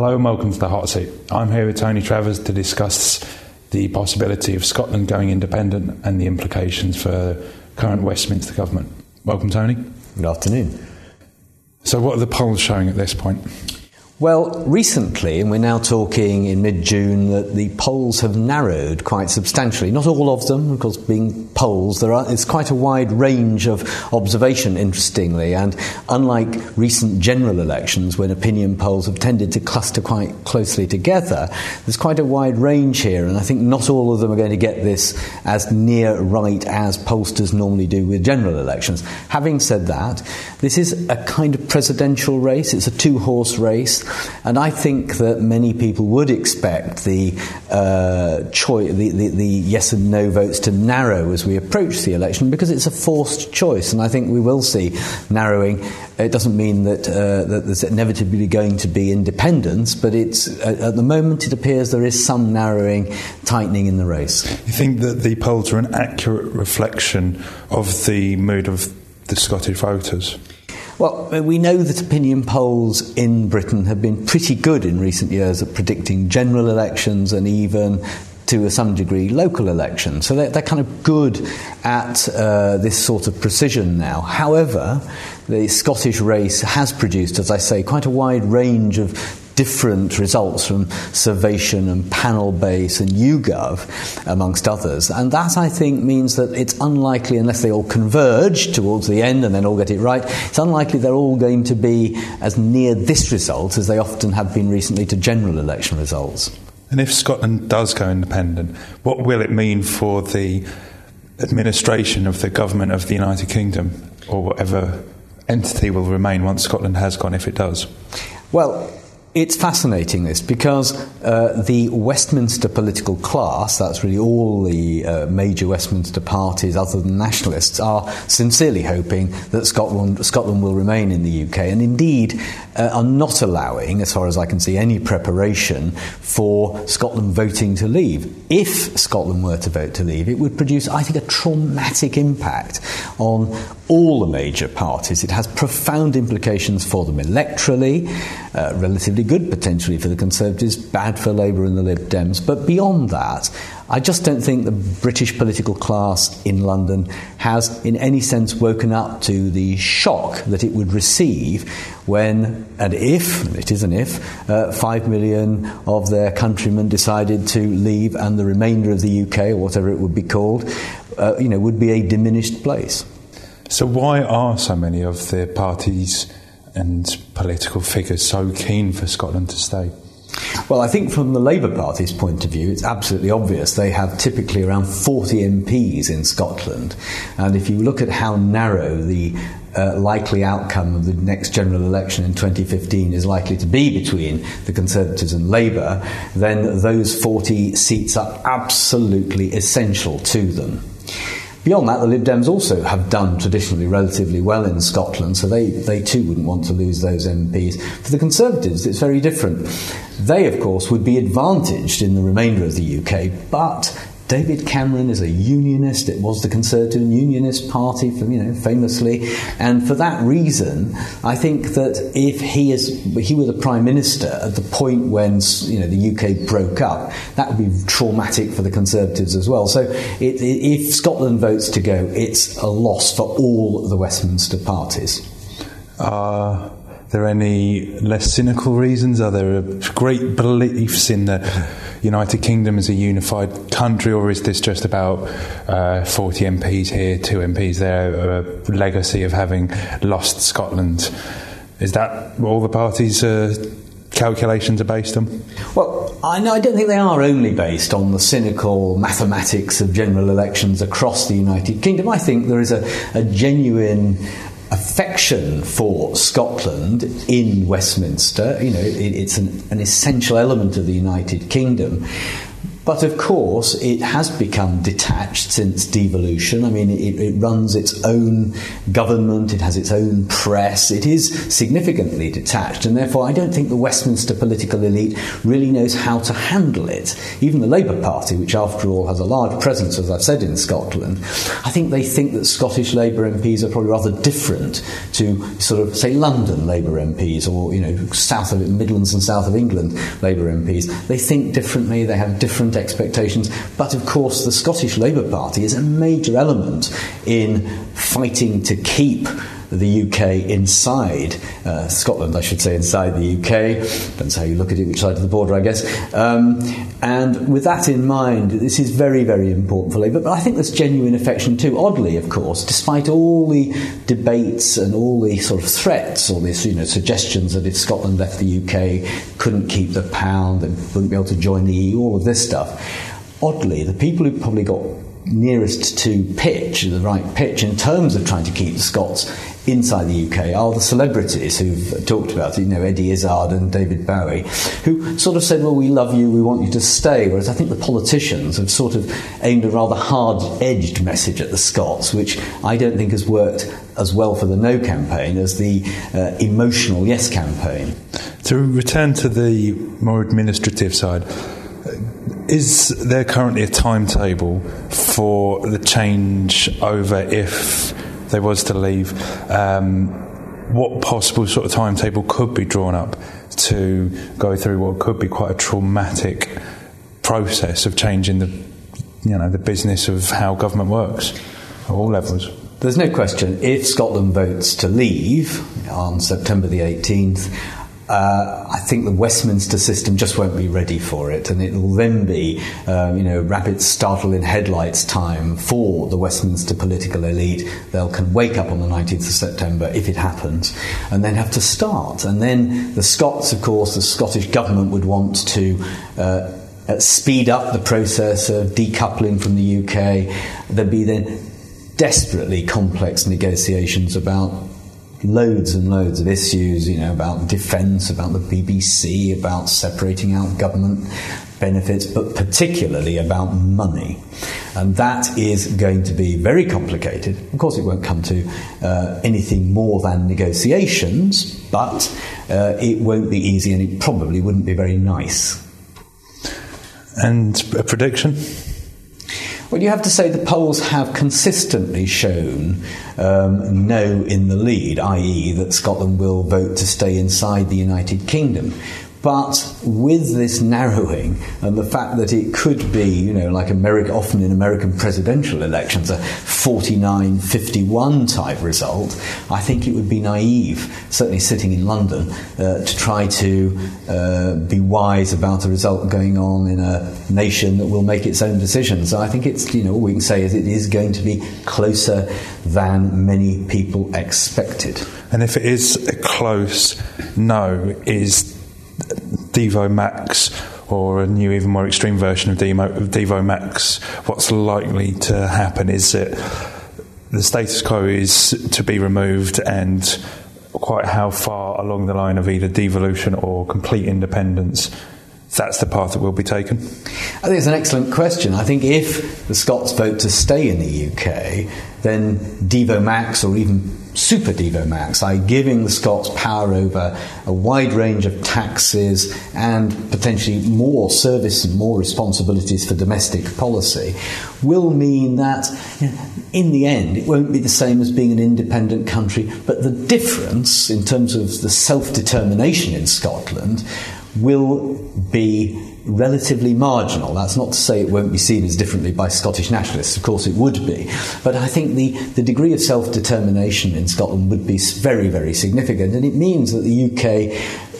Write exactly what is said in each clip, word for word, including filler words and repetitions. Hello and welcome to The Hot Seat. I'm here with Tony Travers to discuss the possibility of Scotland going independent and the implications for current Westminster government. Welcome, Tony. Good afternoon. So what are the polls showing at this point? Well, recently, and we're now talking in mid-June, that the polls have narrowed quite substantially. Not all of them, of course, being polls, there are, it's quite a wide range of observation, interestingly, and unlike recent general elections when opinion polls have tended to cluster quite closely together, there's quite a wide range here, and I think not all of them are going to get this as near right as pollsters normally do with general elections. Having said that, this is a kind of presidential race, it's a two-horse race. And I think that many people would expect the, uh, choi- the, the, the yes and no votes to narrow as we approach the election because it's a forced choice, and I think we will see narrowing. It doesn't mean that, uh, that there's inevitably going to be independence, but it's at, at the moment it appears there is some narrowing, tightening in the race. You think that the polls are an accurate reflection of the mood of the Scottish voters? Well, we know that opinion polls in Britain have been pretty good in recent years at predicting general elections and even, to some degree, local elections. So they're, they're kind of good at uh, this sort of precision now. However, the Scottish race has produced, as I say, quite a wide range of different results from Servation and Panelbase and YouGov, amongst others. And that, I think, means that it's unlikely, unless they all converge towards the end and then all get it right, it's unlikely they're all going to be as near this result as they often have been recently to general election results. And if Scotland does go independent, what will it mean for the administration of the government of the United Kingdom, or whatever entity will remain once Scotland has gone, if it does? Well, it's fascinating, this, because uh, the Westminster political class, that's really all the uh, major Westminster parties other than nationalists, are sincerely hoping that Scotland, Scotland will remain in the U K, and indeed uh, are not allowing, as far as I can see, any preparation for Scotland voting to leave. If Scotland were to vote to leave, it would produce, I think, a traumatic impact on all the major parties. It has profound implications for them electorally, uh, relatively good potentially for the Conservatives, bad for Labour and the Lib Dems. But beyond that, I just don't think the British political class in London has in any sense woken up to the shock that it would receive when, and if, and it is an if, uh, five million of their countrymen decided to leave and the remainder of the U K, or whatever it would be called, uh, you know, would be a diminished place. So why are so many of the parties and political figures so keen for Scotland to stay? Well, I think from the Labour Party's point of view, it's absolutely obvious. They have typically around forty M Ps in Scotland. And if you look at how narrow the uh, likely outcome of the next general election in twenty fifteen is likely to be between the Conservatives and Labour, then those forty seats are absolutely essential to them. Beyond that, the Lib Dems also have done traditionally relatively well in Scotland, so they, they too wouldn't want to lose those M Ps. For the Conservatives, it's very different. They, of course, would be advantaged in the remainder of the U K, but David Cameron is a unionist. It was the Conservative and Unionist Party, for, you know, famously. And for that reason, I think that if he is he were the Prime Minister at the point when, you know, the U K broke up, that would be traumatic for the Conservatives as well. So it, it, if Scotland votes to go, it's a loss for all the Westminster parties. Uh Are there any less cynical reasons? Are there great beliefs in the United Kingdom as a unified country, or is this just about uh, forty M Ps here, two M Ps there, a legacy of having lost Scotland? Is that all the parties' uh, calculations are based on? Well, I, no, I don't think they are only based on the cynical mathematics of general elections across the United Kingdom. I think there is a, a genuine affection for Scotland in Westminster. You know, it, it's an, an essential element of the United Kingdom. But of course, it has become detached since devolution. I mean, it, it runs its own government, it has its own press, it is significantly detached, and therefore I don't think the Westminster political elite really knows how to handle it. Even the Labour Party, which after all has a large presence, as I've said, in Scotland, I think they think that Scottish Labour M Ps are probably rather different to sort of, say, London Labour M Ps, or, you know, south of Midlands and south of England Labour M Ps. They think differently, they have different expectations, but of course the Scottish Labour Party is a major element in fighting to keep the U K inside uh, Scotland, I should say, inside the U K. Depends how you look at it, which side of the border, I guess. Um, and with that in mind, this is very, very important for Labour. But I think there's genuine affection too. Oddly, of course, despite all the debates and all the sort of threats, all these, you know, suggestions that if Scotland left the U K, couldn't keep the pound, they wouldn't be able to join the E U, all of this stuff. Oddly, the people who probably got nearest to pitch, the right pitch, in terms of trying to keep the Scots inside the U K are the celebrities who've talked about it, you know, Eddie Izzard and David Bowie, who sort of said, well, we love you, we want you to stay, whereas I think the politicians have sort of aimed a rather hard-edged message at the Scots, which I don't think has worked as well for the No campaign as the uh, emotional Yes campaign. To return to the more administrative side, is there currently a timetable for the change over if there was to leave? Um, what possible sort of timetable could be drawn up to go through what could be quite a traumatic process of changing the, you know, the business of how government works at all levels? There's no question, if Scotland votes to leave on September the eighteenth, Uh, I think the Westminster system just won't be ready for it, and it will then be, um, you know, rabbit startle in headlights time for the Westminster political elite. They'll can wake up on the nineteenth of September, if it happens, and then have to start. And then the Scots, of course, the Scottish government would want to uh, speed up the process of decoupling from the U K. There'd be then desperately complex negotiations about loads and loads of issues, you know, about defence, about the B B C, about separating out government benefits, but particularly about money. And that is going to be very complicated. Of course, it won't come to uh, anything more than negotiations, but uh, it won't be easy, and it probably wouldn't be very nice. And a prediction? Well, you have to say the polls have consistently shown um, no in the lead, that is that Scotland will vote to stay inside the United Kingdom. But with this narrowing and the fact that it could be, you know, like America, often in American presidential elections, a forty-nine fifty-one type result, I think it would be naive, certainly sitting in London, uh, to try to uh, be wise about a result going on in a nation that will make its own decisions. So I think it's, you know, all we can say is it is going to be closer than many people expected. And if it is a close no, is Devo Max, or a new, even more extreme version of Devo Max, what's likely to happen? Is that the status quo is to be removed, and quite how far along the line of either devolution or complete independence that's the path that will be taken? I think it's an excellent question. I think if the Scots vote to stay in the U K, then Devo Max, or even Super Devo Max, i.e. giving the Scots power over a wide range of taxes and potentially more service and more responsibilities for domestic policy, will mean that, you know, in the end it won't be the same as being an independent country, but the difference in terms of the self-determination in Scotland will be relatively marginal. That's not to say it won't be seen as differently by Scottish nationalists, of course it would be, but I think the, the degree of self-determination in Scotland would be very, very significant, and it means that the U K,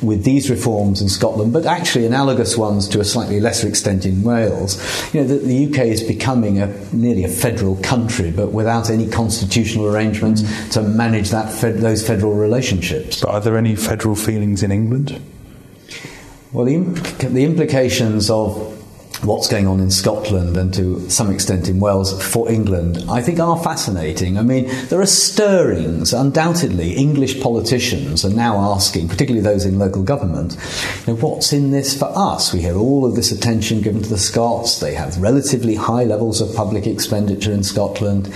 with these reforms in Scotland, but actually analogous ones to a slightly lesser extent in Wales, you know, that the U K is becoming a nearly a federal country, but without any constitutional arrangements mm. to manage that fed, those federal relationships. But are there any federal feelings in England? Well, the, impl- the implications of what's going on in Scotland and to some extent in Wales for England, I think are fascinating. I mean, there are stirrings. Undoubtedly, English politicians are now asking, particularly those in local government, you know, what's in this for us? We hear all of this attention given to the Scots. They have relatively high levels of public expenditure in Scotland.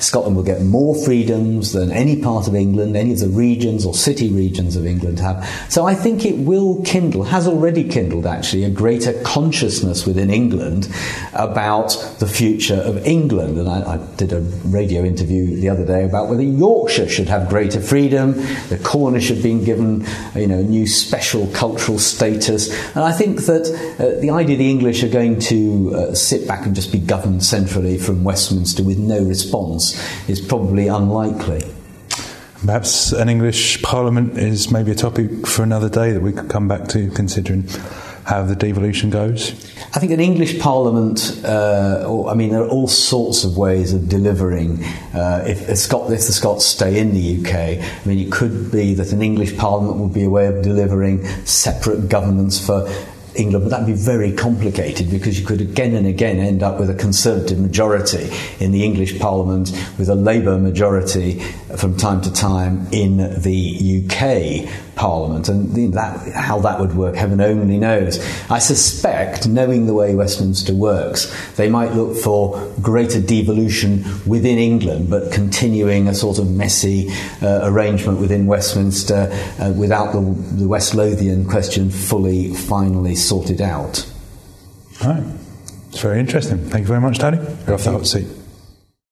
Scotland will get more freedoms than any part of England, any of the regions or city regions of England have. So I think it will kindle, has already kindled actually, a greater consciousness within England about the future of England. And I, I did a radio interview the other day about whether Yorkshire should have greater freedom, the Cornish had been given, you know, new special cultural status. And I think that uh, the idea the English are going to uh, sit back and just be governed centrally from Westminster with no response is probably unlikely. Perhaps an English Parliament is maybe a topic for another day that we could come back to, considering how the devolution goes. I think an English Parliament, uh, or, I mean, there are all sorts of ways of delivering. Uh, if, if, Scot- if the Scots stay in the U K, I mean, it could be that an English Parliament would be a way of delivering separate governments for England, but that would be very complicated because you could again and again end up with a Conservative majority in the English Parliament with a Labour majority from time to time in the U K Parliament, and that, how that would work, heaven only knows. I suspect, knowing the way Westminster works, they might look for greater devolution within England, but continuing a sort of messy uh, arrangement within Westminster uh, without the, the West Lothian question fully, finally sorted out. All right. It's very interesting. Thank you very much, Tony. You're off the hot seat.